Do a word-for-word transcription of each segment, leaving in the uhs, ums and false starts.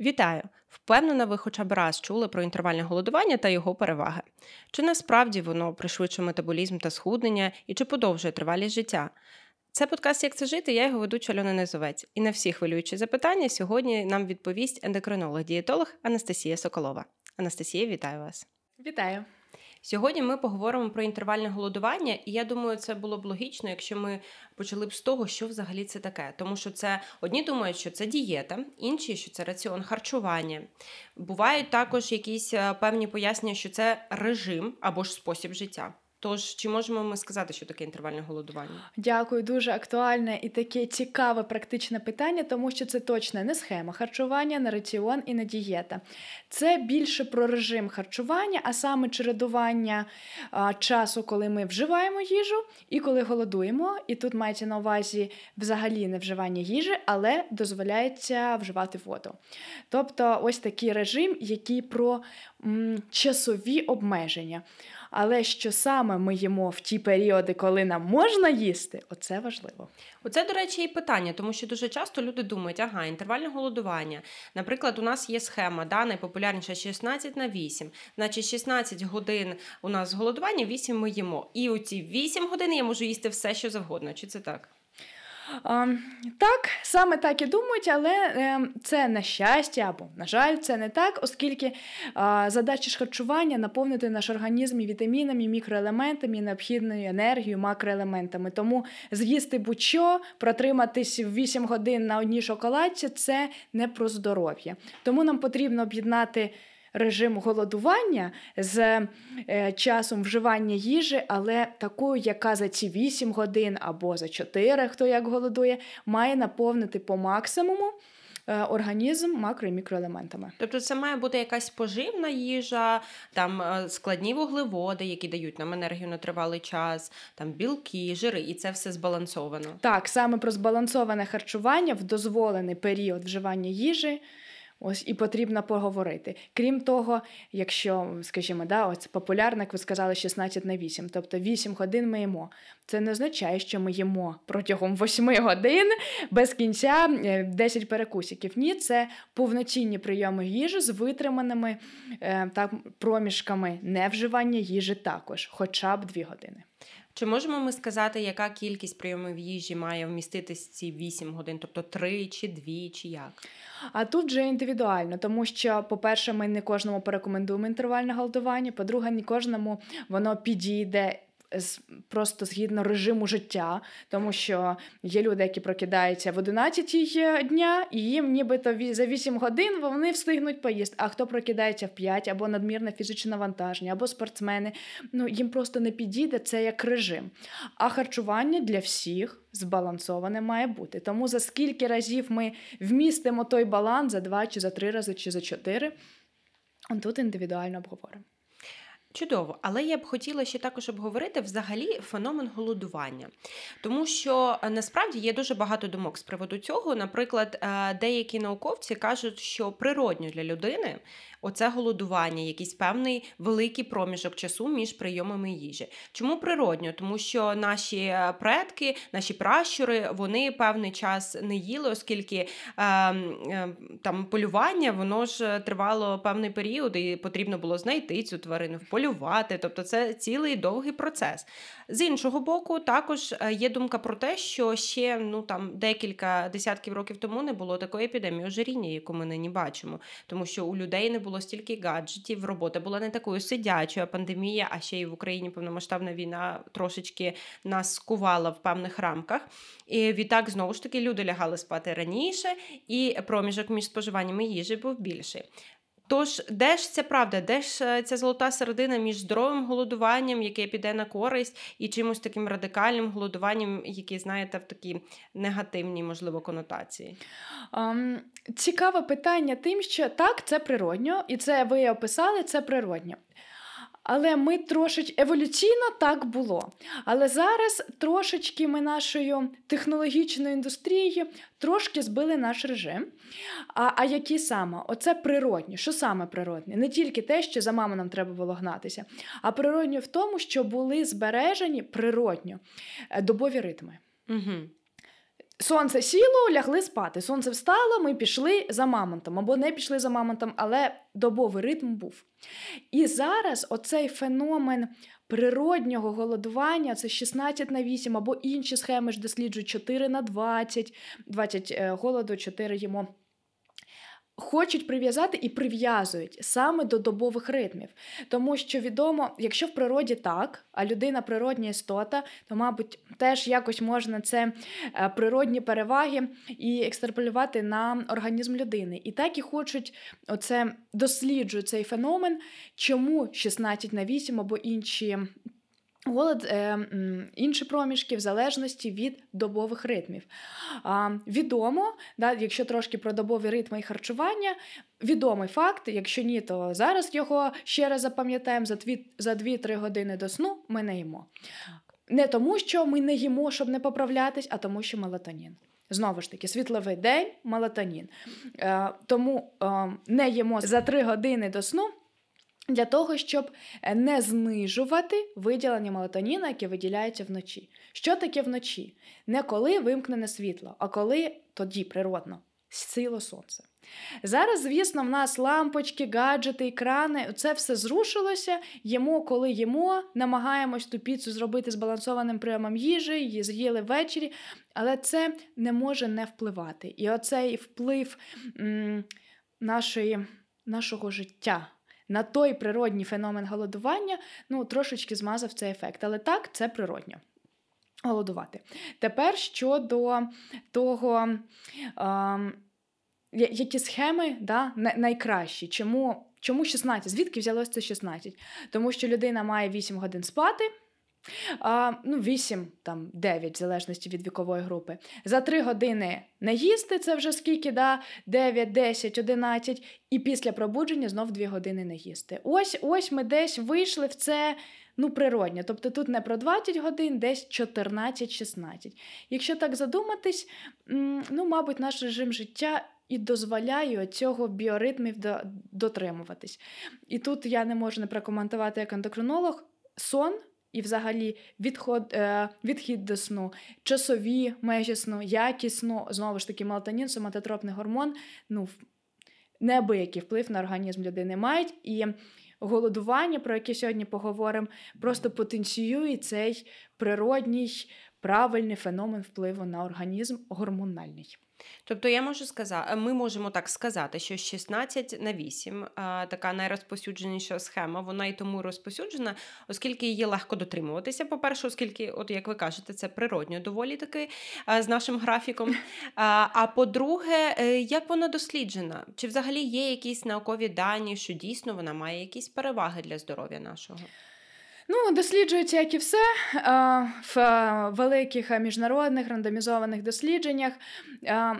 Вітаю! Впевнена, ви хоча б раз чули про інтервальне голодування та його переваги. Чи насправді воно пришвидшує метаболізм та схуднення, і чи подовжує тривалість життя? Це подкаст «Як це жити?», я його ведуча Льона Незовець. І на всі хвилюючі запитання сьогодні нам відповість ендокринолог-дієтолог Анастасія Соколова. Анастасія, вітаю вас! Вітаю! Сьогодні ми поговоримо про інтервальне голодування, і я думаю, це було б логічно, якщо ми почали б з того, що взагалі це таке. Тому що це одні думають, що це дієта, інші, що це раціон харчування. Бувають також якісь певні пояснення, що це режим або ж спосіб життя. Тож, чи можемо ми сказати, що таке інтервальне голодування? Дякую, дуже актуальне і таке цікаве практичне питання, тому що це точно не схема харчування, не раціон і не дієта. Це більше про режим харчування, а саме чередування а, часу, коли ми вживаємо їжу і коли голодуємо. І тут мається на увазі взагалі не вживання їжі, але дозволяється вживати воду. Тобто ось такий режим, який про м, часові обмеження. Але що саме ми їмо в ті періоди, коли нам можна їсти, оце важливо. Оце, до речі, і питання, тому що дуже часто люди думають, ага, інтервальне голодування. Наприклад, у нас є схема, да, найпопулярніша шістнадцять на вісім. Значить, шістнадцять годин у нас голодування, вісім ми їмо. І у ці вісім годин я можу їсти все, що завгодно. Чи це так? Um, так, саме так і думають, але um, це, на щастя, або, на жаль, це не так, оскільки uh, задача ж харчування – наповнити наш організм і вітамінами, і мікроелементами, і необхідною енергією, макроелементами. Тому з'їсти будь-що, протриматись вісім годин на одній шоколадці – це не про здоров'я. Тому нам потрібно об'єднати режим голодування з е, часом вживання їжі, але такою, яка за ці вісім годин або за чотири, хто як голодує, має наповнити по максимуму е, організм макро- і мікроелементами. Тобто це має бути якась поживна їжа, там складні вуглеводи, які дають нам енергію на тривалий час, там білки, жири, і це все збалансовано. Так, саме про збалансоване харчування в дозволений період вживання їжі ось і потрібно поговорити. Крім того, якщо, скажімо, да, ось популярно, як ви сказали, шістнадцять на вісім, тобто вісім годин ми їмо. Це не означає, що ми їмо протягом восьми годин без кінця десять перекусиків. Ні, це повноцінні прийоми їжі з витриманими е, так, проміжками невживання їжі також, хоча б дві години. Чи можемо ми сказати, яка кількість прийомів їжі має вміститись ці вісім годин, тобто три чи два, чи як? А тут вже індивідуально, тому що, по-перше, ми не кожному порекомендуємо інтервальне голодування, по-друге, не кожному воно підійде просто згідно режиму життя, тому що є люди, які прокидаються в одинадцятій дня, і їм нібито за вісім годин вони встигнуть поїсти. А хто прокидається в п'ять, або надмірне фізичне навантаження, або спортсмени, ну їм просто не підійде це як режим. А харчування для всіх збалансоване має бути. Тому за скільки разів ми вмістимо той баланс, за два, чи за три рази, чи за чотири, тут індивідуально обговоримо. Чудово, але я б хотіла ще також обговорити взагалі феномен голодування. Тому що насправді є дуже багато думок з приводу цього. Наприклад, деякі науковці кажуть, що природньо для людини оце голодування, якийсь певний великий проміжок часу між прийомами їжі. Чому природньо? Тому що наші предки, наші пращури, вони певний час не їли, оскільки е, е, там полювання, воно ж тривало певний період, і потрібно було знайти цю тварину, в полювати, тобто це цілий довгий процес. З іншого боку, також є думка про те, що ще ну там декілька десятків років тому не було такої епідемії ожиріння, яку ми нині бачимо, тому що у людей не було стільки гаджетів, робота була не такою сидячою, а пандемія, а ще й в Україні повномасштабна війна трошечки нас скувала в певних рамках. І відтак, знову ж таки, люди лягали спати раніше, і проміжок між споживаннями їжі був більший. Тож, де ж ця правда, де ж ця золота середина між здоровим голодуванням, яке піде на користь, і чимось таким радикальним голодуванням, яке, знаєте, в такі негативні, можливо, конотації? Um, цікаве питання тим, що так, це природньо, і це ви описали, це природньо. Але ми трошечки еволюційно так було. Але зараз трошечки ми нашою технологічною індустрією трошки збили наш режим. А, а які саме? Оце природні. Що саме природні? Не тільки те, що за маму нам треба було гнатися, а природні в тому, що були збережені природньо добові ритми. Угу. Сонце сіло, лягли спати, сонце встало, ми пішли за мамонтом, або не пішли за мамонтом, але добовий ритм був. І зараз оцей феномен природнього голодування, це шістнадцять на вісім, або інші схеми ж досліджують чотири на двадцять, двадцять голоду, чотири їмо. Хочуть прив'язати і прив'язують саме до добових ритмів. Тому що відомо, якщо в природі так, а людина природня істота, то, мабуть, теж якось можна це природні переваги і екстраполювати на організм людини. І так і хочуть, оце досліджують цей феномен, чому шістнадцять на вісім або інші голод, е, інші проміжки в залежності від добових ритмів. А, відомо, да, якщо трошки про добові ритми і харчування, відомий факт, якщо ні, то зараз його ще раз запам'ятаємо, за дві-три години до сну ми не їмо. Не тому, що ми не їмо, щоб не поправлятись, а тому, що мелатонін. Знову ж таки, світловий день, мелатонін. Е, тому е, не їмо за три години до сну, для того, щоб не знижувати виділення мелатоніну, яке виділяється вночі. Що таке вночі? Не коли вимкнене світло, а коли тоді природно сіло сонце. Зараз, звісно, в нас лампочки, гаджети, екрани, це все зрушилося, їмо, коли їмо, намагаємось ту піцу зробити збалансованим прийомом їжі, її з'їли ввечері, але це не може не впливати. І оцей вплив м- нашої, нашого життя на той природній феномен голодування, ну, трошечки змазав цей ефект. Але так, це природньо. Голодувати. Тепер щодо того, е, які схеми, да, найкращі. Чому, чому шістнадцять? Звідки взялося це шістнадцять? Тому що людина має вісім годин спати, а, ну, вісім, там, дев'ять, в залежності від вікової групи. За три години не їсти, це вже скільки, да? дев'ять, десять, одинадцять, і після пробудження знов дві години не їсти. Ось, ось ми десь вийшли в це, ну, природньо. Тобто тут не про двадцять годин, десь чотирнадцять-шістнадцять. Якщо так задуматись, ну, мабуть, наш режим життя і дозволяє цього біоритмів дотримуватись. І тут я не можу не прокоментувати як ендокринолог, сон, і взагалі відход, відхід до сну, часові межі сну, якість сну, знову ж таки, мелатонін, соматотропний гормон, ну, неабиякий вплив на організм людини мають. І голодування, про яке сьогодні поговоримо, просто потенціює цей природній, правильний феномен впливу на організм гормональний. Тобто я можу сказати, ми можемо так сказати, що шістнадцять на вісім, така найрозпосюдженіша схема, вона і тому розпосюджена, оскільки її легко дотримуватися. По-перше, оскільки, от як ви кажете, це природньо доволі таки з нашим графіком. А по-друге, як вона досліджена? Чи взагалі є якісь наукові дані, що дійсно вона має якісь переваги для здоров'я нашого? Ну, досліджується, як і все, в великих міжнародних рандомізованих дослідженнях.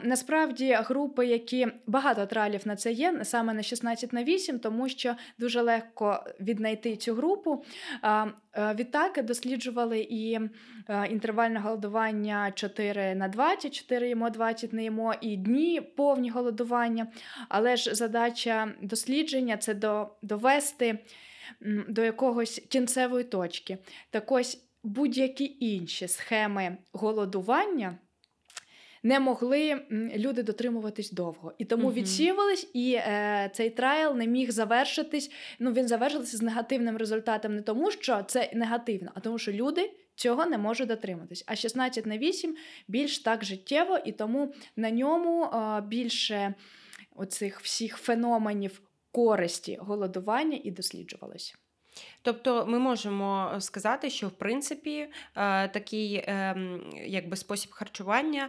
Насправді, групи, які багато тралів на це є, саме на шістнадцять на вісім, тому що дуже легко віднайти цю групу. Відтак досліджували і інтервальне голодування чотири на двадцять, чотири їмо, двадцять не їмо, і дні повні голодування. Але ж задача дослідження – це довести до якогось кінцевої точки. Так ось, будь-які інші схеми голодування не могли люди дотримуватись довго. І тому mm-hmm. відсівались, і е, цей трайл не міг завершитись, ну, він завершився з негативним результатом не тому, що це негативно, а тому, що люди цього не можуть дотриматись. А шістнадцять на вісім більш так життєво, і тому на ньому е, більше оцих всіх феноменів користі голодування і досліджувалось. Тобто ми можемо сказати, що в принципі такий якби спосіб харчування,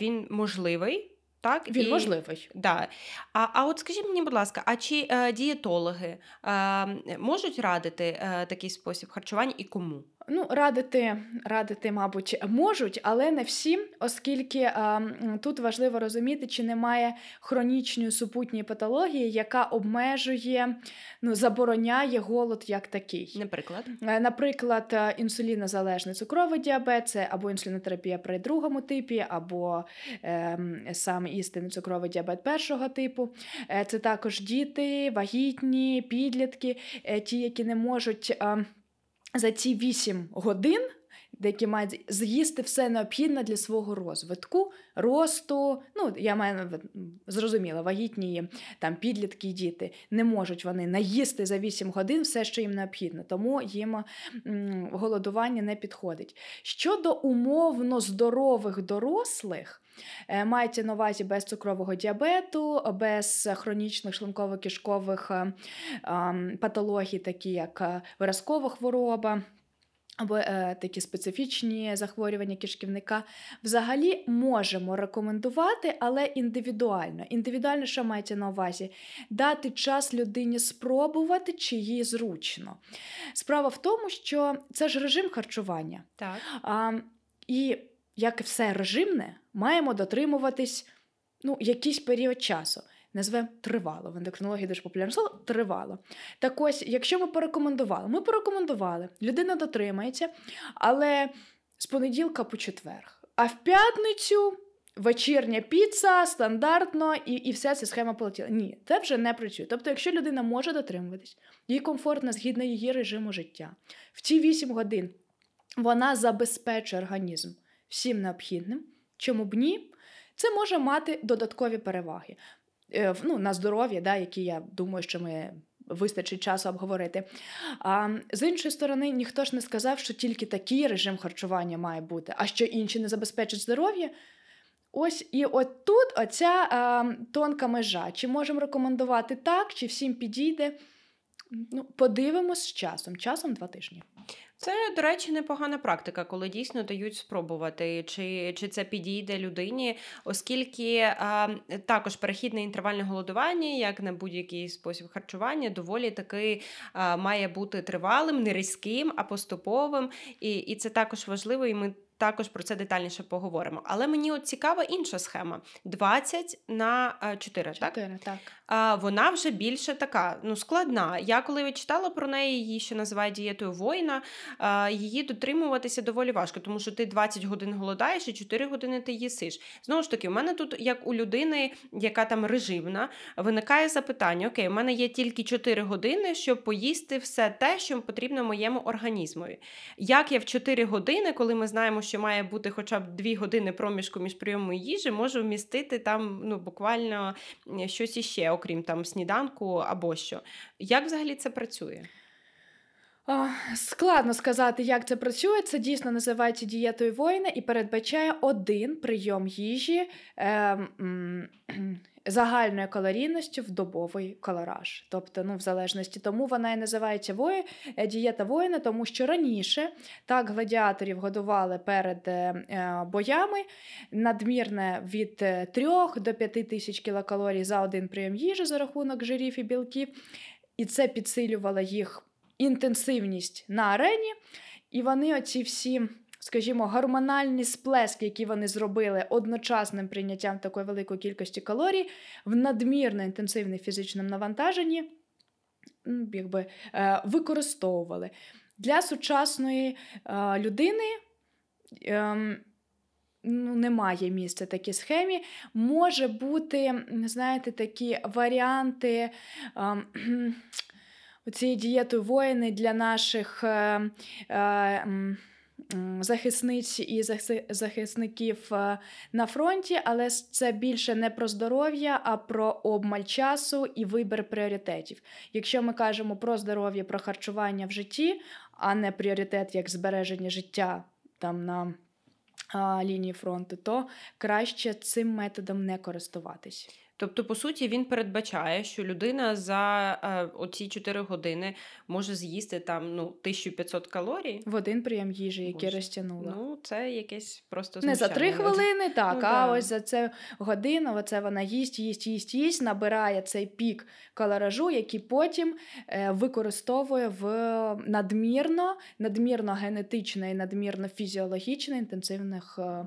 він можливий. Так, він і можливий. Да. А, а от скажіть мені, будь ласка, а чи е, дієтологи е, можуть радити е, такий спосіб харчування і кому? Ну, радити, радити, мабуть, можуть, але не всім, оскільки е, тут важливо розуміти, чи немає хронічної супутньої патології, яка обмежує, ну, забороняє голод як такий. Наприклад? Е, наприклад, інсулінозалежний цукровий діабет, це або інсулінотерапія при другому типі, або е, сам істинний цукровий діабет першого типу. Е, це також діти, вагітні, підлітки, е, ті, які не можуть... Е, За ці вісім годин деякі мають з'їсти все необхідне для свого розвитку, росту. Ну, я маю, зрозуміло, вагітні там підлітки і діти. Не можуть вони наїсти за вісім годин все, що їм необхідно. Тому їм голодування не підходить. Щодо умовно здорових дорослих, мається на увазі без цукрового діабету, без хронічних шлунково-кишкових патологій, такі як виразкова хвороба, або е, такі специфічні захворювання кишківника, взагалі можемо рекомендувати, але індивідуально. Індивідуально, що мається на увазі? Дати час людині спробувати, чи їй зручно. Справа в тому, що це ж режим харчування. Так. А, і, як і все режимне, маємо дотримуватись ну, якийсь період часу. Назвемо тривало. В ендокринології дуже популярне слово тривало. Так ось, якщо ми порекомендували, ми порекомендували, людина дотримається, але з понеділка по четверг. А в п'ятницю вечірня піца стандартно і, і вся ця схема полетіла. Ні, це вже не працює. Тобто, якщо людина може дотримуватись, їй комфортно згідно її режиму життя. В ці вісім годин вона забезпечує організм всім необхідним. Чому б ні? Це може мати додаткові переваги. Ну, на здоров'я, да, які, я думаю, що ми вистачить часу обговорити. А, з іншої сторони, ніхто ж не сказав, що тільки такий режим харчування має бути, а що інші не забезпечать здоров'я. Ось і от тут оця а, тонка межа. Чи можемо рекомендувати так, чи всім підійде? Ну, подивимось з часом. Часом два тижні. Це, до речі, непогана практика, коли дійсно дають спробувати, чи, чи це підійде людині, оскільки а, також перехідне інтервальне голодування, як на будь-який спосіб харчування, доволі таки а, має бути тривалим, не різким, а поступовим, і, і це також важливо, і ми також про це детальніше поговоримо. Але мені от цікава інша схема. двадцять на чотири, чотири, так? чотири, так. А, вона вже більше така, ну, складна. Я коли читала про неї, її ще називають дієтою воїна, а, її дотримуватися доволі важко, тому що ти двадцять годин голодаєш і чотири години ти їсиш. Знову ж таки, в мене тут, як у людини, яка там режимна, виникає запитання, окей, в мене є тільки чотири години, щоб поїсти все те, що потрібно моєму організмові. Як я в чотири години, коли ми знаємо, що що має бути хоча б дві години проміжку між прийомами їжі, можу вмістити там, ну, буквально щось іще, окрім там сніданку або що. Як взагалі це працює? О, складно сказати, як це працює. Це дійсно називається дієтою воїна і передбачає один прийом їжі е- м- загальною калорійністю в добовий калораж. Тобто, ну, в залежності. Тому вона і називається вої, дієта воїна, тому що раніше так гладіаторів годували перед е, боями надмірне від трьох до п'яти тисяч кілокалорій за один прийом їжі за рахунок жирів і білків. І це підсилювало їх інтенсивність на арені. І вони оці всі, скажімо, гормональні сплески, які вони зробили одночасним прийняттям такої великої кількості калорій, в надмірно інтенсивному фізичному навантаженні, якби, використовували. Для сучасної людини ну, немає місця такій схемі. Може бути, знаєте, такі варіанти цієї дієти воїни для наших захисниць і захисників на фронті, але це більше не про здоров'я, а про обмаль часу і вибір пріоритетів. Якщо ми кажемо про здоров'я, про харчування в житті, а не пріоритет як збереження життя там на а, лінії фронту, то краще цим методом не користуватись. Тобто, по суті, він передбачає, що людина за е, оці чотири години може з'їсти там, ну, тисячу п'ятсот калорій. В один прийом їжі, який розтягнула. Ну, це якесь просто знущання. Не за три хвилини, так, ну, а да. Ось за це годину, оце вона їсть, їсть, їсть, їсть, набирає цей пік калоражу, який потім е, використовує в надмірно, надмірно генетично і надмірно фізіологічно інтенсивних е,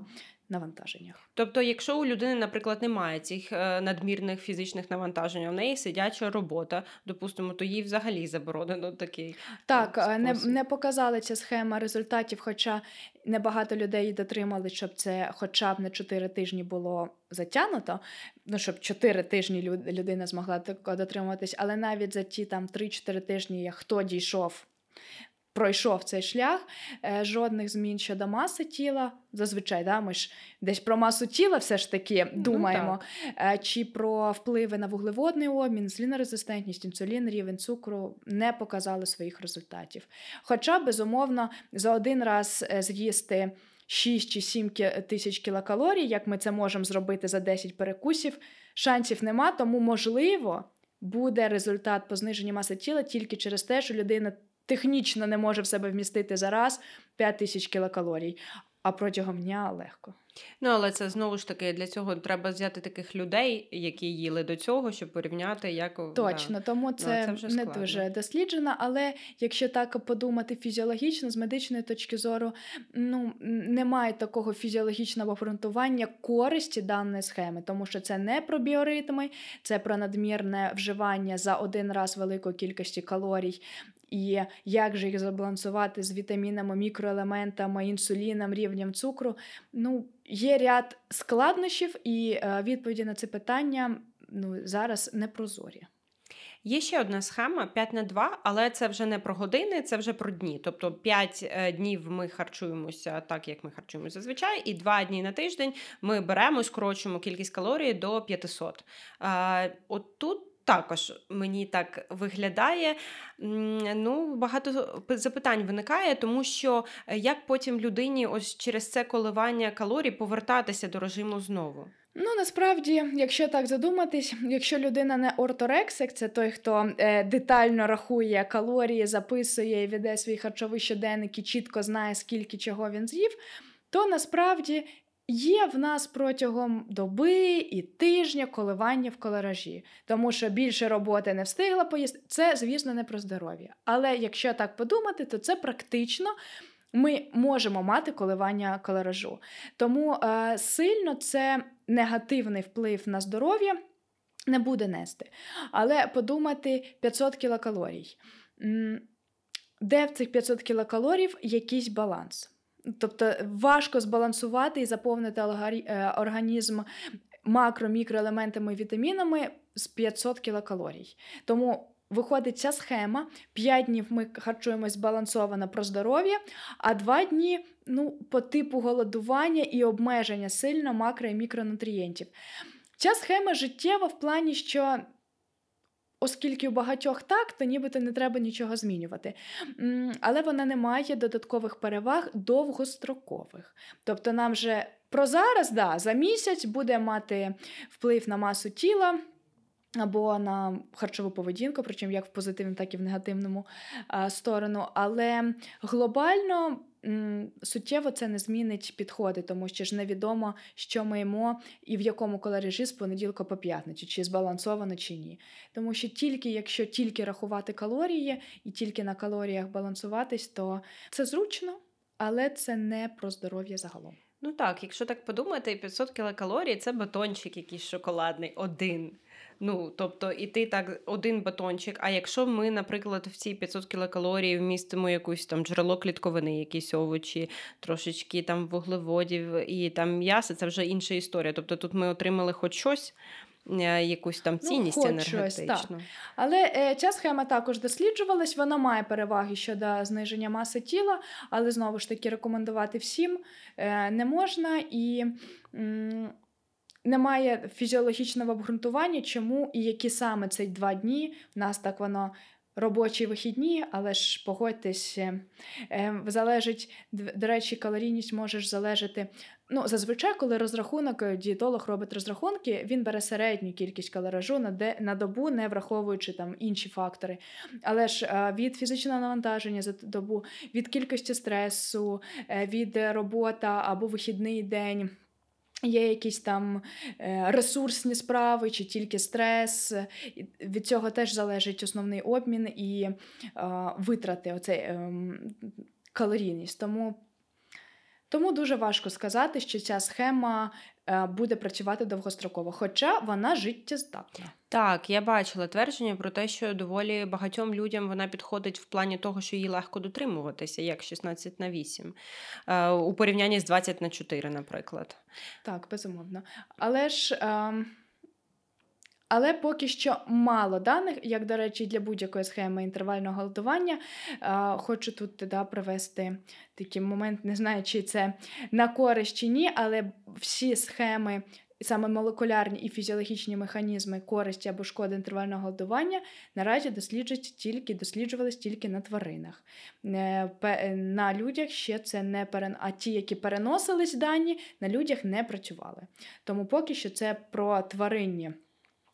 навантаженнях. Тобто, якщо у людини, наприклад, немає цих надмірних фізичних навантажень, у неї сидяча робота, допустимо, то їй взагалі заборонено такий Так, спосіб. не, не показала ця схема результатів, хоча небагато людей її дотримали, щоб це хоча б на чотири тижні було затягнуто, ну, щоб чотири тижні людина змогла дотримуватись, але навіть за ті там три-чотири тижні, хто дійшов пройшов цей шлях, жодних змін щодо маси тіла. Зазвичай, да, ми ж десь про масу тіла все ж таки думаємо. Ну, так. Чи про впливи на вуглеводний обмін, інсулінорезистентність, інсулін, рівень цукру не показали своїх результатів. Хоча, безумовно, за один раз з'їсти шість чи сім тисяч кілокалорій, як ми це можемо зробити за десять перекусів, шансів нема, тому, можливо, буде результат по зниженню маси тіла тільки через те, що людина технічно не може в себе вмістити за раз п'ять тисяч кілокалорій, а протягом дня легко. Ну, але це, знову ж таки, для цього треба взяти таких людей, які їли до цього, щоб порівняти, як... Точно, да. Тому це, ну, це не складно. Дуже досліджено, але якщо так подумати фізіологічно, з медичної точки зору, ну, немає такого фізіологічного обґрунтування користі даної схеми, тому що це не про біоритми, це про надмірне вживання за один раз великої кількості калорій, і як же їх збалансувати з вітамінами, мікроелементами, інсуліном, рівнем цукру. Ну, є ряд складнощів, і відповіді на це питання, ну, зараз непрозорі. Є ще одна схема, п'ять на два, але це вже не про години, це вже про дні. Тобто п'ять днів ми харчуємося так, як ми харчуємося зазвичай, і два дні на тиждень ми беремо, скорочуємо кількість калорій до п'ятсот. А, от тут також мені так виглядає, ну, багато запитань виникає, тому що як потім людині ось через це коливання калорій повертатися до режиму знову? Ну, насправді, якщо так задуматись, якщо людина не орторексик, це той, хто е, детально рахує калорії, записує і веде свій харчовий щоденник і чітко знає, скільки чого він з'їв, то насправді... Є в нас протягом доби і тижня коливання в калоражі, тому що більше роботи не встигла поїсти. Це, звісно, не про здоров'я. Але якщо так подумати, то це практично ми можемо мати коливання калоражу. Тому е- сильно це негативний вплив на здоров'я не буде нести. Але подумати п'ятсот кілокалорій. Де в цих п'ятсот кілокалорій якийсь баланс? Тобто важко збалансувати і заповнити організм макро-мікроелементами і вітамінами з п'ятсот кілокалорій. Тому виходить ця схема, п'ять днів ми харчуємось збалансовано про здоров'я, а два дні, ну, по типу голодування і обмеження сильно макро- і мікронутрієнтів. Ця схема життєва в плані, що оскільки у багатьох так, то нібито не треба нічого змінювати. Але вона не має додаткових переваг довгострокових. Тобто нам же про зараз, да, за місяць буде мати вплив на масу тіла або на харчову поведінку, причому як в позитивному, так і в негативному сторону. Але глобально суттєво це не змінить підходи, тому що ж невідомо, що ми їмо і в якому калоражі з понеділка по п'ятницю, чи збалансовано, чи ні. Тому що тільки якщо тільки рахувати калорії і тільки на калоріях балансуватись, то це зручно, але це не про здоров'я загалом. Ну так, якщо так подумати, п'ятсот кілокалорій – це батончик якийсь шоколадний, один. Ну, тобто, і ти так, один батончик, а якщо ми, наприклад, в ці п'ятсот кілокалорій вмістимо якусь там джерело клітковини, якісь овочі, трошечки там вуглеводів і там м'яса, це вже інша історія. Тобто тут ми отримали хоч щось, якусь там цінність, ну, енергетичну. Щось, але е, ця схема також досліджувалась, вона має переваги щодо зниження маси тіла, але, знову ж таки, рекомендувати всім е, не можна і... М- Немає фізіологічного обґрунтування, чому і які саме ці два дні. В нас так воно робочі вихідні, але ж погодьтесь, залежить, до речі, калорійність може ж залежати. Ну, зазвичай, коли розрахунок, дієтолог робить розрахунки, він бере середню кількість калоражу на, де, на добу, не враховуючи там інші фактори. Але ж від фізичного навантаження за добу, від кількості стресу, від роботи або вихідний день, є якісь там ресурсні справи чи тільки стрес. Від цього теж залежить основний обмін і е, витрати, оце, е, калорійність. Тому, тому дуже важко сказати, що ця схема буде працювати довгостроково, хоча вона життєздатна. Так, я бачила твердження про те, що доволі багатьом людям вона підходить в плані того, що їй легко дотримуватися, як шістнадцять на вісім, у порівнянні з двадцять на чотири, наприклад. Так, безумовно. Але ж Але поки що мало даних, як, до речі, для будь-якої схеми інтервального голодування. Хочу тут да, привести такий момент, не знаю, чи це на користь чи ні, але всі схеми, саме молекулярні і фізіологічні механізми користі або шкоди інтервального голодування наразі досліджують тільки, досліджувалися тільки на тваринах. На людях ще це не перен... а ті, які переносились дані, на людях не працювали. Тому поки що це про тваринні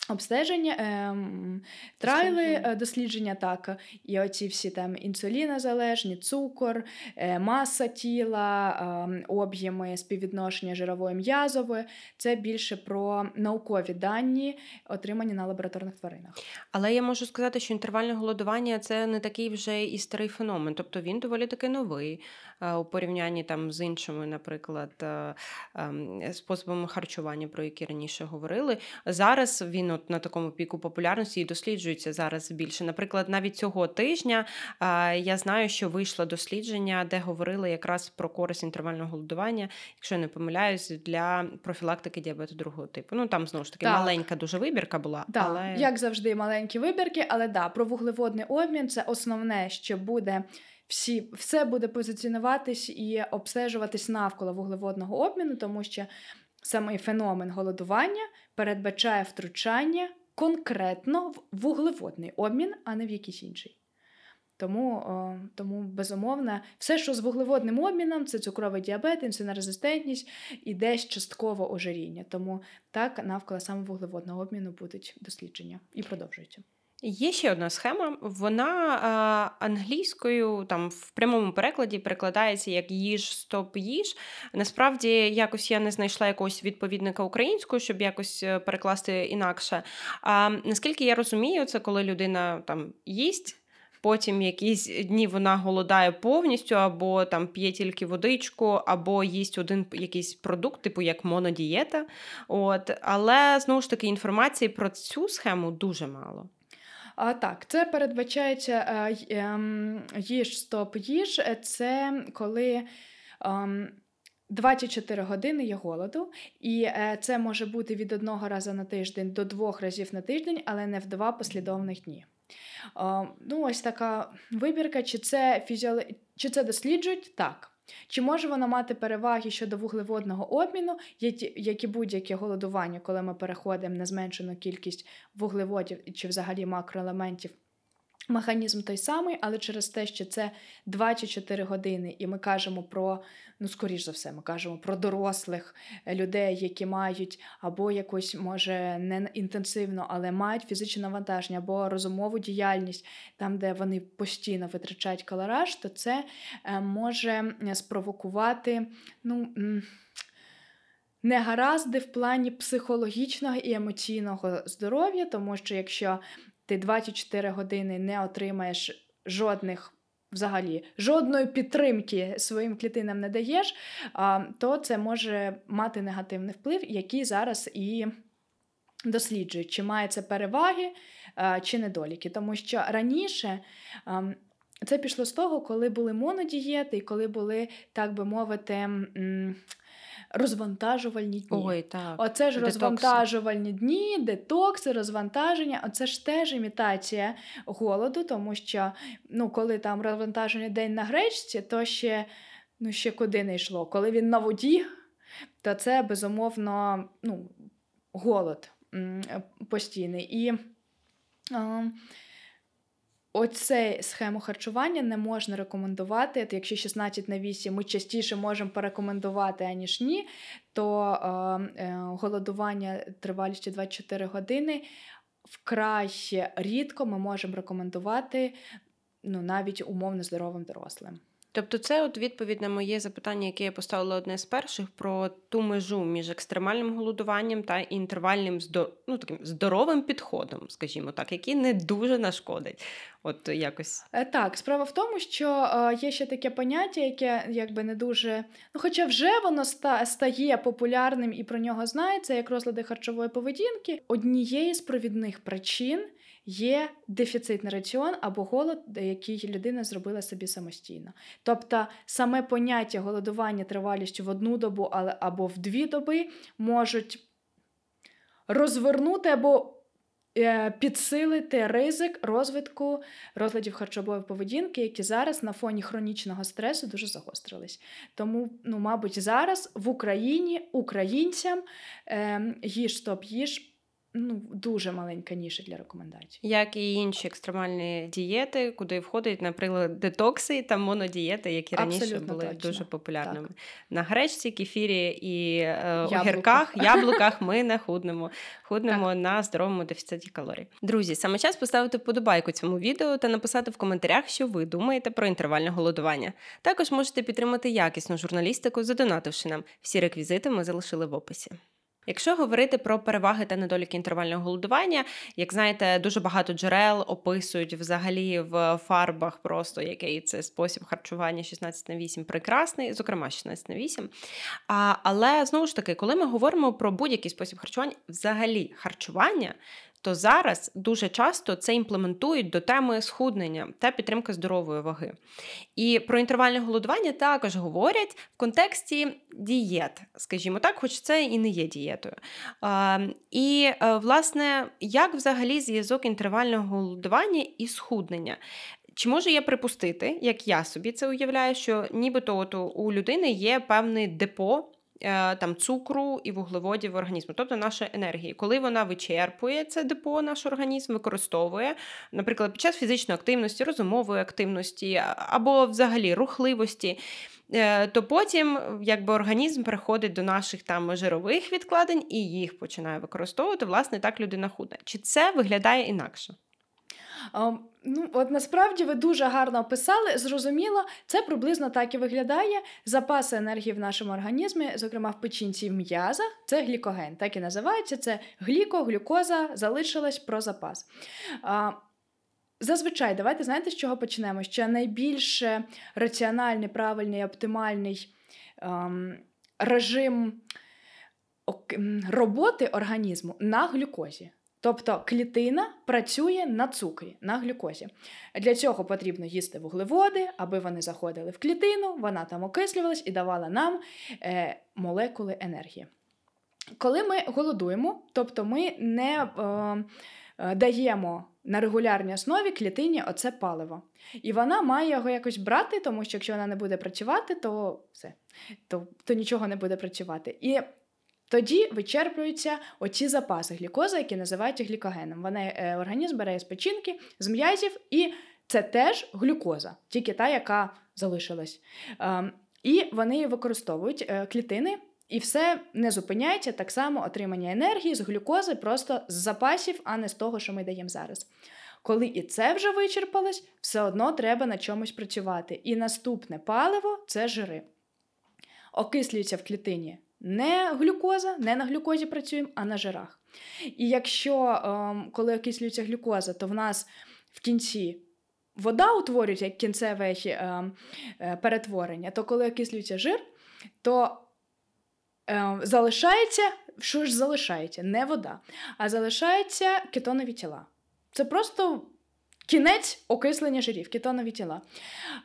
обстеження, ем, трайли, дослідження. дослідження, так, і оці всі там інсулінозалежні, цукор, е, маса тіла, е, об'єми, співвідношення жирової м'язової. Це більше про наукові дані, отримані на лабораторних тваринах. Але я можу сказати, що інтервальне голодування – це не такий вже і старий феномен. Тобто він доволі таки новий е, у порівнянні там з іншими, наприклад, е, е, способами харчування, про які раніше говорили. Зараз він от на такому піку популярності і досліджується зараз більше. Наприклад, навіть цього тижня а, я знаю, що вийшло дослідження, де говорили якраз про користь інтервального голодування, якщо я не помиляюсь, для профілактики діабету другого типу. Ну, там, знову ж таки, так. маленька дуже вибірка була. Так, але... як завжди, маленькі вибірки, але да, про вуглеводний обмін – це основне, що буде... Всі, все буде позиціонуватись і обстежуватись навколо вуглеводного обміну, тому що самий феномен голодування передбачає втручання конкретно в вуглеводний обмін, а не в якийсь інший. Тому, о, тому безумовно, все, що з вуглеводним обміном, це цукровий діабет, інсулінорезистентність і десь частково ожиріння. Тому так навколо саме вуглеводного обміну будуть дослідження і продовжуються. Є ще одна схема, вона е, англійською, там в прямому перекладі перекладається як «їж, стоп, їж». Насправді, якось я не знайшла якогось відповідника українською, щоб якось перекласти інакше. А наскільки я розумію, це коли людина там їсть, потім якісь дні вона голодає повністю, або там п'є тільки водичку, або їсть один якийсь продукт, типу як монодієта. От. Але, знову ж таки, інформації про цю схему дуже мало. А, так, це передбачається «їж, стоп, їж». Це коли двадцять чотири години є голоду, і це може бути від одного разу на тиждень до двох разів на тиждень, але не в два послідовних дні. Ну, ось така вибірка, чи це, фізіолог... чи це досліджують? Так. Чи може вона мати переваги щодо вуглеводного обміну, як і будь-яке голодування, коли ми переходимо на зменшену кількість вуглеводів чи взагалі макроелементів? Механізм той самий, але через те, що це двадцять чотири години, і ми кажемо про, ну, скоріш за все, ми кажемо про дорослих людей, які мають або якусь, може, не інтенсивно, але мають фізичне навантаження, або розумову діяльність, там, де вони постійно витрачають калораж, то це може спровокувати, ну... негаразди в плані психологічного і емоційного здоров'я, тому що якщо ти двадцять чотири години не отримаєш жодних, взагалі, жодної підтримки своїм клітинам не даєш, то це може мати негативний вплив, який зараз і досліджують, чи має це переваги, чи недоліки. Тому що раніше... Це пішло з того, коли були монодієти і коли були, так би мовити, розвантажувальні дні. Ой, так. Оце ж детокси. Розвантажувальні дні, детокси, розвантаження. Оце ж теж імітація голоду, тому що, ну, коли там розвантажений день на гречці, то ще, ну, ще куди не йшло. Коли він на воді, то це, безумовно, ну, голод постійний. І... А, оцей схему харчування не можна рекомендувати. Якщо шістнадцять на вісім ми частіше можемо порекомендувати, аніж ні, то е, е, голодування тривалістю двадцять чотири години вкрай рідко ми можемо рекомендувати, ну, навіть умовно здоровим дорослим. Тобто це от відповідь на моє запитання, яке я поставила одне з перших, про ту межу між екстремальним голодуванням та інтервальним здор... ну, таким здоровим підходом, скажімо так, який не дуже нашкодить. От якось. Так, справа в тому, що є ще таке поняття, яке якби не дуже... Ну, хоча вже воно стає популярним і про нього знається, як розлади харчової поведінки. Однією з провідних причин є дефіцитний раціон або голод, який людина зробила собі самостійно. Тобто саме поняття голодування тривалістю в одну добу або в дві доби можуть розвернути або підсилити ризик розвитку розладів харчової поведінки, які зараз на фоні хронічного стресу дуже загострились. Тому, ну, мабуть, зараз в Україні українцям е, їж, топ їж, ну, дуже маленька ніша для рекомендацій. Як і інші екстремальні дієти, куди входять, наприклад, детокси та монодієти, які раніше абсолютно були точно дуже популярними. Так. На гречці, кефірі і е, огірках, яблуках ми не худнемо. Худнемо так. на здоровому дефіциті калорій. Друзі, саме час поставити вподобайку цьому відео та написати в коментарях, що ви думаєте про інтервальне голодування. Також можете підтримати якісну журналістику, задонативши нам. Всі реквізити ми залишили в описі. Якщо говорити про переваги та недоліки інтервального голодування, як знаєте, дуже багато джерел описують взагалі в фарбах просто, який це спосіб харчування шістнадцять на вісім прекрасний, зокрема шістнадцять на вісім. А, але, знову ж таки, коли ми говоримо про будь-який спосіб харчування, взагалі харчування, то зараз дуже часто це імплементують до теми схуднення та підтримки здорової ваги. І про інтервальне голодування також говорять в контексті дієт, скажімо так, хоч це і не є дієтою. І, власне, як взагалі зв'язок інтервального голодування і схуднення? Чи можу я припустити, як я собі це уявляю, що нібито от у людини є певний депо, там, цукру і вуглеводів в організму, тобто наша енергія. Коли вона вичерпує це депо, наш організм використовує, наприклад, під час фізичної активності, розумової активності або взагалі рухливості, то потім якби організм переходить до наших там жирових відкладень і їх починає використовувати, власне, так людина худне. Чи це виглядає інакше? Um, ну, от насправді ви дуже гарно описали, зрозуміло, це приблизно так і виглядає. Запаси енергії в нашому організмі, зокрема в печінці і в м'язах, це глікоген, так і називається, це гліко, глюкоза, залишилась про запас. Uh, зазвичай, давайте, знаєте, з чого почнемо? Що найбільш раціональний, правильний, оптимальний um, режим роботи організму на глюкозі. Тобто клітина працює на цукрі, на глюкозі. Для цього потрібно їсти вуглеводи, аби вони заходили в клітину, вона там окислювалась і давала нам е, молекули енергії. Коли ми голодуємо, тобто ми не е, даємо на регулярній основі клітині оце паливо. І вона має його якось брати, тому що якщо вона не буде працювати, то все, то, то нічого не буде працювати. І тоді вичерпуються оці запаси глюкози, які називають глікогеном. Вона, е, організм бере з печінки, з м'язів, і це теж глюкоза, тільки та, яка залишилась. Е, і вони її використовують, е, клітини, і все не зупиняється, так само отримання енергії з глюкози, просто з запасів, а не з того, що ми даємо зараз. Коли і це вже вичерпалось, все одно треба на чомусь працювати. І наступне паливо – це жири. Окислюються в клітині. Не глюкоза, не на глюкозі працюємо, а на жирах. І якщо, ем, коли окислюється глюкоза, то в нас в кінці вода утворюється, як кінцеве ем, перетворення, то коли окислюється жир, то ем, залишається, що ж залишається? Не вода, а залишаються кетонові тіла. Це просто кінець окислення жирів, кетонові тіла.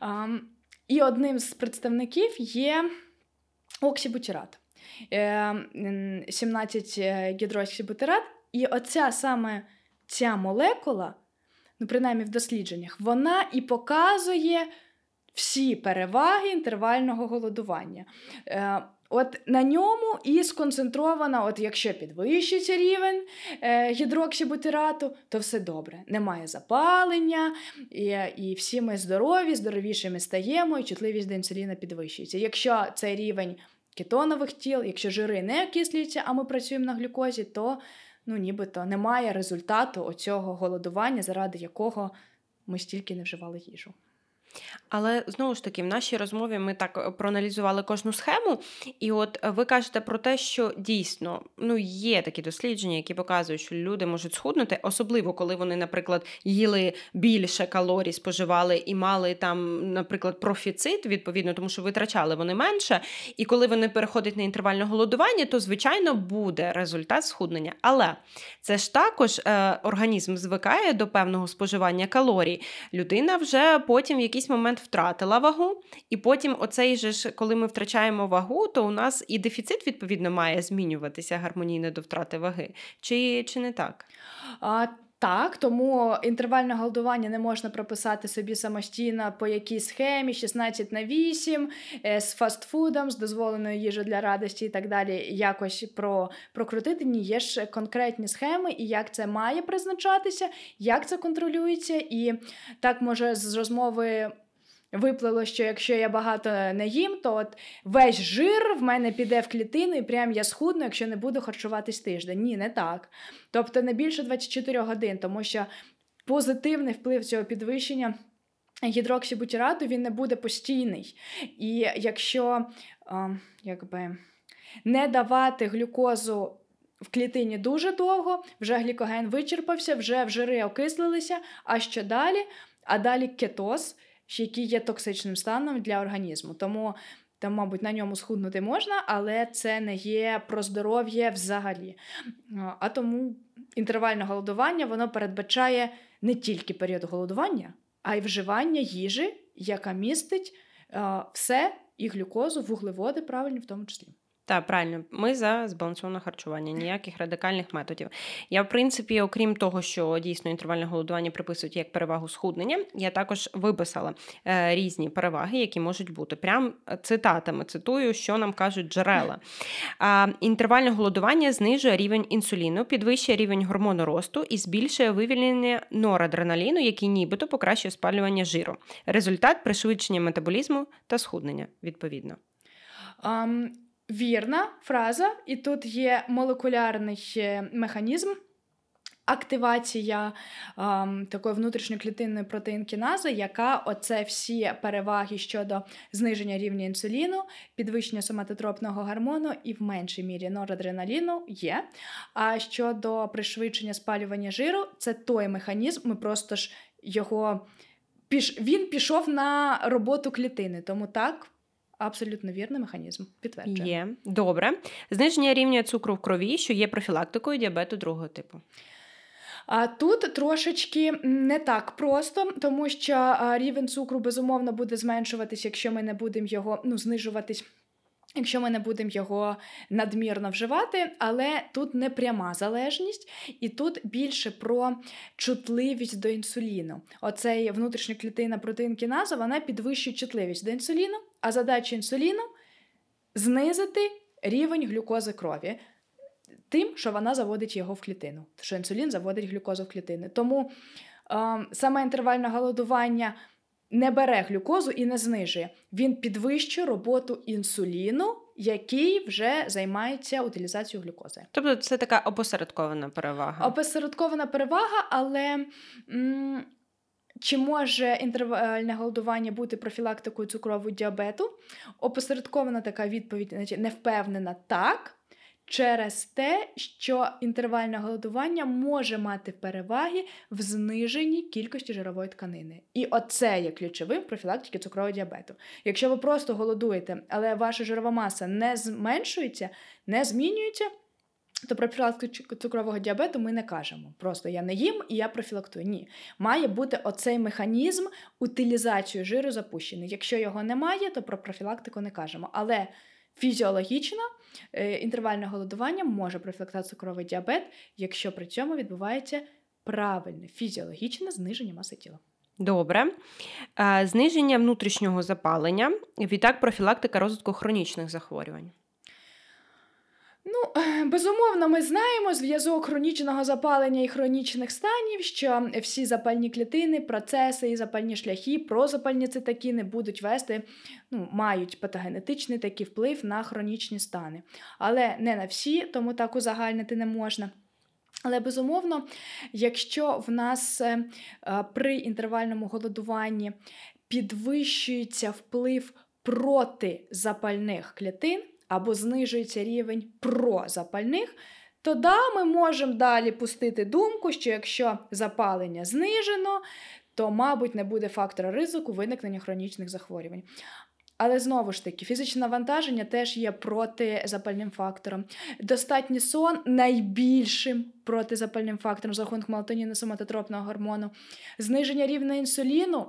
Ем, і одним з представників є оксибутират. сімнадцять-гідроксибутират, і оця саме ця молекула, ну принаймні в дослідженнях, вона і показує всі переваги інтервального голодування. От на ньому і сконцентрована, от якщо підвищиться рівень гідроксибутирату, то все добре. Немає запалення, і, і всі ми здорові, здоровішими стаємо, і чутливість до інсуліна підвищується. Якщо цей рівень кетонових тіл, якщо жири не окислюються, а ми працюємо на глюкозі, то ну, нібито немає результату оцього голодування, заради якого ми стільки не вживали їжу. Але, знову ж таки, в нашій розмові ми так проаналізували кожну схему, і от ви кажете про те, що дійсно, ну, є такі дослідження, які показують, що люди можуть схуднути, особливо, коли вони, наприклад, їли більше калорій, споживали і мали там, наприклад, профіцит, відповідно, тому що витрачали вони менше, і коли вони переходять на інтервальне голодування, то, звичайно, буде результат схуднення. Але це ж також е, організм звикає до певного споживання калорій. Людина вже потім в якийсь якийсь момент втратила вагу, і потім оцей же ж, коли ми втрачаємо вагу, то у нас і дефіцит, відповідно, має змінюватися гармонійно до втрати ваги. Чи, чи не так? А... Так, тому інтервальне голодування не можна прописати собі самостійно по якій схемі, шістнадцять на вісім, з фастфудом, з дозволеною їжею для радості і так далі, якось про, прокрутити. Ні, є ж конкретні схеми, і як це має призначатися, як це контролюється, і так, може, з розмови виплило, що якщо я багато не їм, то от весь жир в мене піде в клітину, і прям я схудну, якщо не буду харчуватись тиждень. Ні, не так. Тобто не більше двадцять чотири годин, тому що позитивний вплив цього підвищення гідроксибутирату, він не буде постійний. І якщо о, якби, не давати глюкозу в клітині дуже довго, вже глікоген вичерпався, вже в жири окислилися, а що далі? А далі кетоз, які є токсичним станом для організму. Тому, там, мабуть, на ньому схуднути можна, але це не є про здоров'я взагалі. А тому інтервальне голодування, воно передбачає не тільки період голодування, а й вживання їжі, яка містить е, все, і глюкозу, вуглеводи, правильно, в тому числі. Так, правильно. Ми за збалансоване харчування, ніяких радикальних методів. Я, в принципі, окрім того, що дійсно інтервальне голодування приписують як перевагу схуднення, я також виписала е, різні переваги, які можуть бути. Прям цитатами цитую, що нам кажуть джерела. Е, інтервальне голодування знижує рівень інсуліну, підвищує рівень гормону росту і збільшує вивільнення норадреналіну, який нібито покращує спалювання жиру. Результат – пришвидшення метаболізму та схуднення, відповідно. Um... Вірна фраза, і тут є молекулярний механізм, активація ем, такої внутрішньоклітинної протеїнкінази, яка оце всі переваги щодо зниження рівня інсуліну, підвищення соматотропного гормону і в меншій мірі норадреналіну є. А щодо пришвидшення спалювання жиру, це той механізм, ми просто ж його... Піш... Він пішов на роботу клітини, тому так... Абсолютно вірний механізм. Підтверджує. Є. Добре. Зниження рівня цукру в крові, що є профілактикою діабету другого типу. А тут трошечки не так просто, тому що рівень цукру, безумовно, буде зменшуватись, якщо ми не будемо його, ну, знижуватись, якщо ми не будемо його надмірно вживати, але тут не пряма залежність, і тут більше про чутливість до інсуліну. Оцей внутрішньоклітинна протеїнкіназа, вона підвищує чутливість до інсуліну, а задача інсуліну – знизити рівень глюкози крові тим, що вона заводить його в клітину, що інсулін заводить глюкозу в клітину. Тому е, саме інтервальне голодування – не бере глюкозу і не знижує. Він підвищує роботу інсуліну, який вже займається утилізацією глюкози. Тобто це така опосередкована перевага. Опосередкована перевага, але м- чи може інтервальне голодування бути профілактикою цукрового діабету? Опосередкована така відповідь, значить, не впевнена так, через те, що інтервальне голодування може мати переваги в зниженні кількості жирової тканини. І оце є ключовим в профілактиці цукрового діабету. Якщо ви просто голодуєте, але ваша жирова маса не зменшується, не змінюється, то про профілактику цукрового діабету ми не кажемо. Просто я не їм і я профілактую. Ні. Має бути оцей механізм утилізації жиру запущений. Якщо його немає, то про профілактику не кажемо. Але фізіологічно інтервальне голодування може профілактувати цукровий діабет, якщо при цьому відбувається правильне фізіологічне зниження маси тіла. Добре. Зниження внутрішнього запалення, відтак профілактика розвитку хронічних захворювань. Ну, безумовно, ми знаємо зв'язок хронічного запалення і хронічних станів, що всі запальні клітини, процеси і запальні шляхи, прозапальні цитокіни будуть вести, ну, мають патогенетичний такий вплив на хронічні стани. Але не на всі, тому так узагальнити не можна. Але, безумовно, якщо в нас при інтервальному голодуванні підвищується вплив протизапальних клітин, або знижується рівень прозапальних, то да, ми можемо далі пустити думку, що якщо запалення знижено, то, мабуть, не буде фактора ризику виникнення хронічних захворювань. Але, знову ж таки, фізичне навантаження теж є протизапальним фактором. Достатній сон – найбільшим протизапальним фактором за рахунок мелатоніну, соматотропного гормону. Зниження рівня інсуліну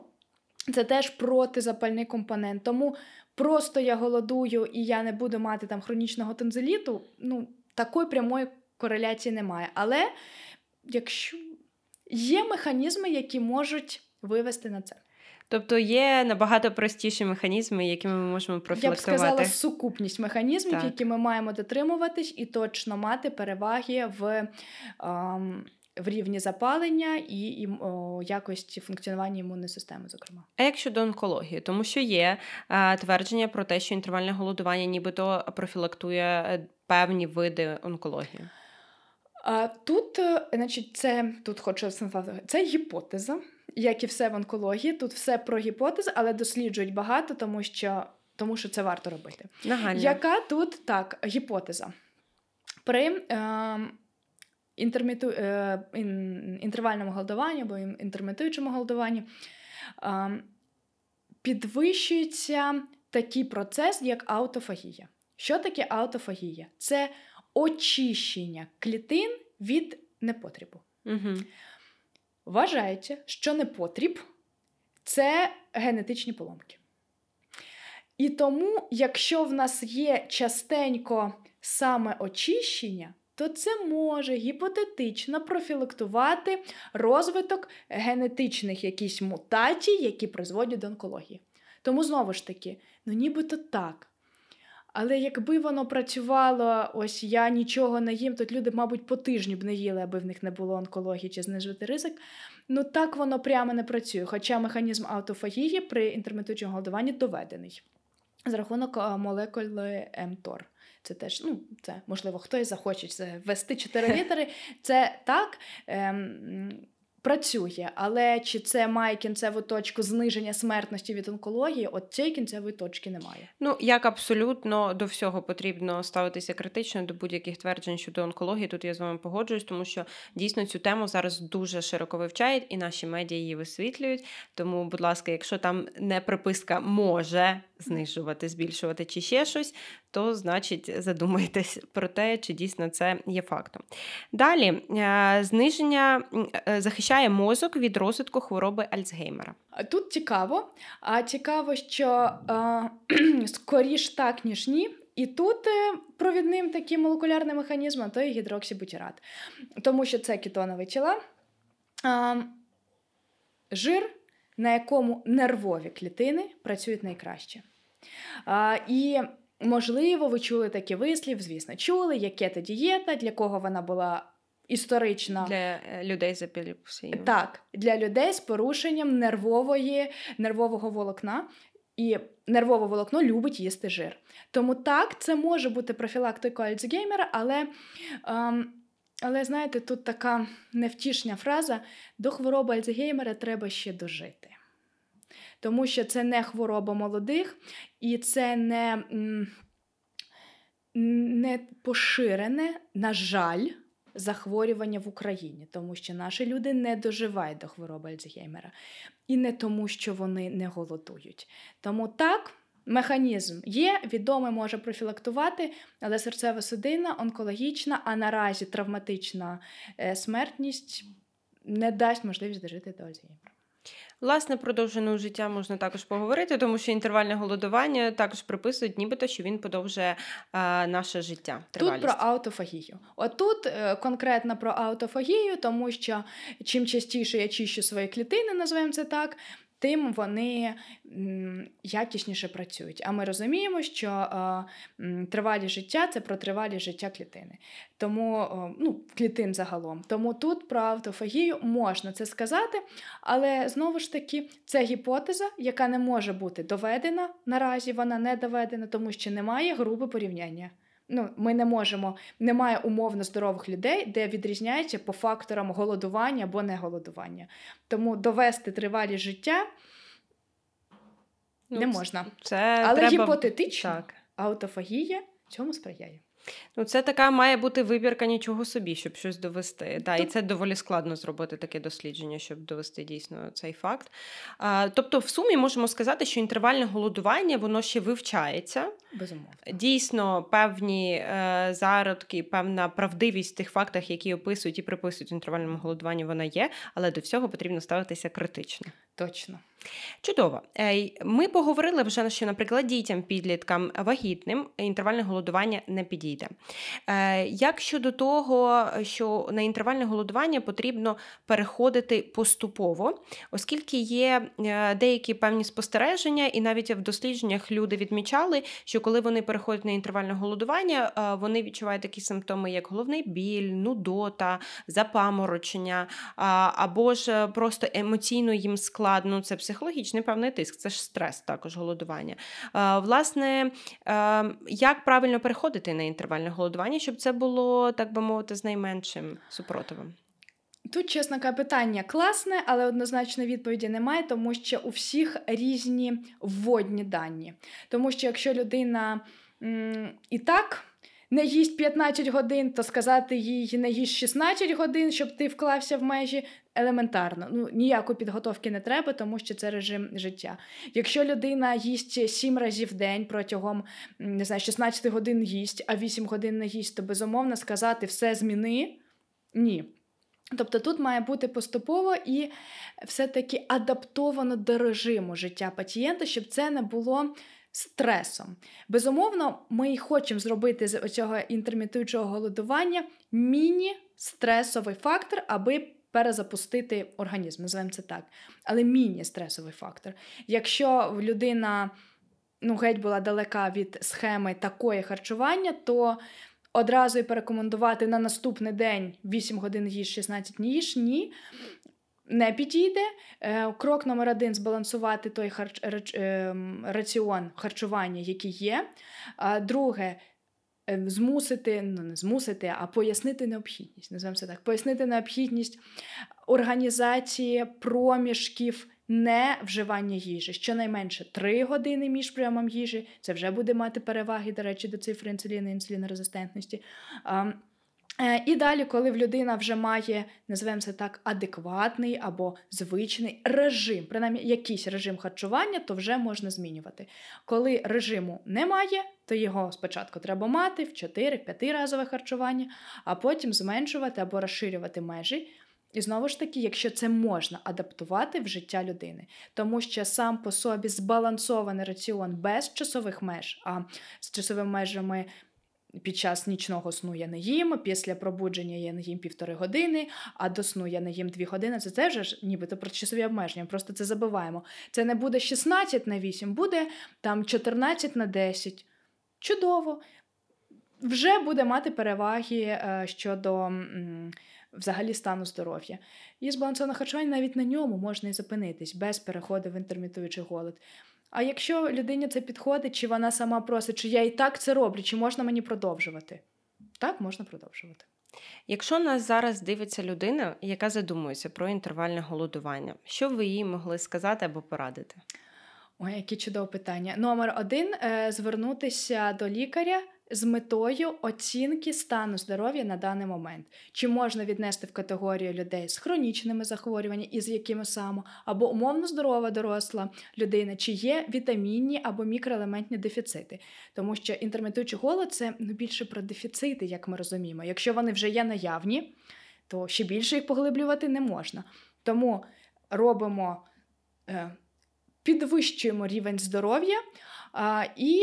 Це теж протизапальний компонент. Тому просто я голодую і я не буду мати там хронічного тонзиліту, ну, такої прямої кореляції немає. Але якщо є механізми, які можуть вивести на це. Тобто є набагато простіші механізми, якими ми можемо профілактувати. Я б сказала, сукупність механізмів, так, які ми маємо дотримуватись і точно мати переваги в, ем, в рівні запалення і, і о, якості функціонування імунної системи, зокрема. А як щодо онкології? Тому що є е, твердження про те, що інтервальне голодування нібито профілактує певні види онкології. А тут, значить, це, тут хочу сказати, це гіпотеза. Як і все в онкології, тут все про гіпотези, але досліджують багато, тому що, тому що це варто робити. Нагальна. Яка тут, так, гіпотеза? При е, інтерміту, е, ін, інтервальному голодуванні або інтермітуючому голодуванні е, підвищується такий процес, як аутофагія. Що таке аутофагія? Це очищення клітин від непотребу. Угу. Вважається, що непотріб – це генетичні поломки. І тому, якщо в нас є частенько саме очищення, то це може гіпотетично профілактувати розвиток генетичних якісь мутацій, які призводять до онкології. Тому, знову ж таки, ну нібито так. Але якби воно працювало, ось я нічого не їм, то люди, мабуть, по тижню б не їли, аби в них не було онкології чи знижити ризик. Ну так воно прямо не працює. Хоча механізм аутофагії при інтермітуючому голодуванні доведений. З рахунок молекули ем те о р. Це теж, ну, це, можливо, хтось захоче ввести чотири літери. Це так ем, працює. Але чи це має кінцеву точку зниження смертності від онкології, от цієї кінцевої точки немає. Ну, як абсолютно до всього потрібно ставитися критично, до будь-яких тверджень щодо онкології, тут я з вами погоджуюсь, тому що дійсно цю тему зараз дуже широко вивчають і наші медіа її висвітлюють. Тому, будь ласка, якщо там не приписка «може знижувати, збільшувати чи ще щось», то, значить, задумайтесь про те, чи дійсно це є фактом. Далі, зниження захищає мозок від розвитку хвороби Альцгеймера. Тут цікаво. А цікаво, що е, скоріш так, ніж ні. І тут провідним таким молекулярним механізмом то є гідроксибутират. Тому що це кетонові тіла, е, жир, на якому нервові клітини працюють найкраще. Е, і можливо, ви чули такий вислів, звісно, чули, як кето-дієта, для кого вона була історично. Для людей з епілепсією. Так, для людей з порушенням нервової, нервового волокна. І нервове волокно любить їсти жир. Тому так, це може бути профілактика Альцгеймера, але, ем, але, знаєте, тут така невтішна фраза «до хвороби Альцгеймера треба ще дожити». Тому що це не хвороба молодих, і це не, не поширене, на жаль, захворювання в Україні. Тому що наші люди не доживають до хвороби Альцгеймера. І не тому, що вони не голодують. Тому так, механізм є, відомий, може профілактувати, але серцево-судинна, онкологічна, а наразі травматична смертність не дасть можливість дожити до Альцгеймера. Власне, продовженого життя можна також поговорити, тому що інтервальне голодування також приписують нібито, що він подовжує е, наше життя. Тривалість. Тут про аутофагію. Отут е, конкретно про аутофагію, тому що чим частіше я чищу свої клітини, називаємо це так, тим вони м, якісніше працюють. А ми розуміємо, що е, тривалість життя – це про тривалість життя клітини. Тому, е, ну, клітин загалом. Тому тут про аутофагію можна це сказати, але, знову ж таки, це гіпотеза, яка не може бути доведена. Наразі вона не доведена, тому що немає грубе порівняння. Ну, ми не можемо, немає умовно здорових людей, де відрізняється по факторам голодування або неголодування. Тому довести тривалість життя ну, не можна. Це Але треба... гіпотетично так. Аутофагія цьому сприяє. Ну, це така має бути вибірка нічого собі, щоб щось довести. Та, і це доволі складно зробити таке дослідження, щоб довести дійсно цей факт. А, тобто, в сумі можемо сказати, що інтервальне голодування, воно ще вивчається. Безумовно. Дійсно, певні е, зародки, певна правдивість в тих фактах, які описують і приписують інтервальному голодуванню, вона є, але до всього потрібно ставитися критично. Точно. Чудово. Ми поговорили вже, що, наприклад, дітям, підліткам, вагітним інтервальне голодування не підійде. Як щодо того, що на інтервальне голодування потрібно переходити поступово, оскільки є деякі певні спостереження, і навіть в дослідженнях люди відмічали, що коли вони переходять на інтервальне голодування, вони відчувають такі симптоми, як головний біль, нудота, запаморочення, або ж просто емоційно їм складно, це психологічно. Психологічний певний тиск, це ж стрес також голодування. Власне, як правильно переходити на інтервальне голодування, щоб це було, так би мовити, з найменшим супротивом? Тут, чесно кажучи, питання класне, але однозначно відповіді немає, тому що у всіх різні вводні дані. Тому що якщо людина м- і так... не їсть п'ятнадцять годин, то сказати їй не їсть шістнадцять годин, щоб ти вклався в межі, елементарно. Ну, ніякої підготовки не треба, тому що це режим життя. Якщо людина їсть сім разів в день протягом, не знаю, шістнадцять годин їсть, а вісім годин не їсть, то безумовно сказати «все зміни» – ні. Тобто тут має бути поступово і все-таки адаптовано до режиму життя пацієнта, щоб це не було стресом. Безумовно, ми хочемо зробити з цього інтермітуючого голодування міні-стресовий фактор, аби перезапустити організм, називаємо це так. Але міні-стресовий фактор. Якщо людина, ну, геть була далека від схеми такої харчування, то одразу і порекомендувати на наступний день вісім годин їж, шістнадцять не їж, ні. Не підійде. Крок номер один – збалансувати той харч... раціон харчування, який є. Друге – змусити, ну не змусити, а пояснити необхідність, називаємо це так, пояснити необхідність організації проміжків не вживання їжі. Щонайменше три години між прийомом їжі, це вже буде мати переваги, до речі, до цифри інсуліну, інсулінорезистентності. І далі, коли людина вже має, називаємо це так, адекватний або звичний режим, принаймні якийсь режим харчування, то вже можна змінювати. Коли режиму немає, то його спочатку треба мати в чотири-п'ятиразове харчування, а потім зменшувати або розширювати межі. І знову ж таки, якщо це можна адаптувати в життя людини. Тому що сам по собі збалансований раціон без часових меж, а з часовими межами – під час нічного сну я не їм, після пробудження я не їм півтори години, а до сну я не їм дві години. Це, це вже ж нібито про часові обмеження, просто це забиваємо. Це не буде шістнадцять на вісім, буде там чотирнадцять на десять. Чудово! Вже буде мати переваги щодо взагалі стану здоров'я. І збалансоване харчування навіть на ньому можна і зупинитись, без переходу в інтермітуючий голод. А якщо людині це підходить, чи вона сама просить, чи я і так це роблю, чи можна мені продовжувати? Так, можна продовжувати. Якщо нас зараз дивиться людина, яка задумується про інтервальне голодування, що ви їй могли сказати або порадити? Ой, яке чудове питання. Номер один – звернутися до лікаря з метою оцінки стану здоров'я на даний момент. Чи можна віднести в категорію людей з хронічними захворюваннями, із якими саме, або умовно здорова доросла людина, чи є вітамінні або мікроелементні дефіцити. Тому що інтермітуючий голод – це ну, більше про дефіцити, як ми розуміємо. Якщо вони вже є наявні, то ще більше їх поглиблювати не можна. Тому робимо, підвищуємо рівень здоров'я і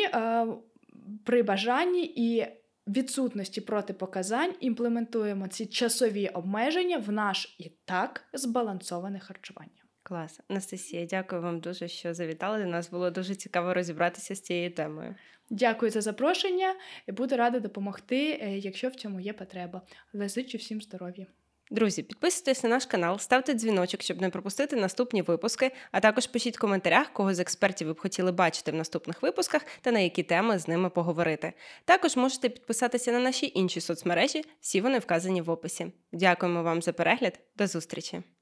при бажанні і відсутності протипоказань імплементуємо ці часові обмеження в наш і так збалансоване харчування. Клас. Анастасія, дякую вам дуже, що завітали. Для нас було дуже цікаво розібратися з цією темою. Дякую за запрошення. Буду рада допомогти, якщо в цьому є потреба. Зичу всім здоров'я. Друзі, підписуйтесь на наш канал, ставте дзвіночок, щоб не пропустити наступні випуски, а також пишіть в коментарях, кого з експертів ви б хотіли бачити в наступних випусках та на які теми з ними поговорити. Також можете підписатися на наші інші соцмережі, всі вони вказані в описі. Дякуємо вам за перегляд, до зустрічі!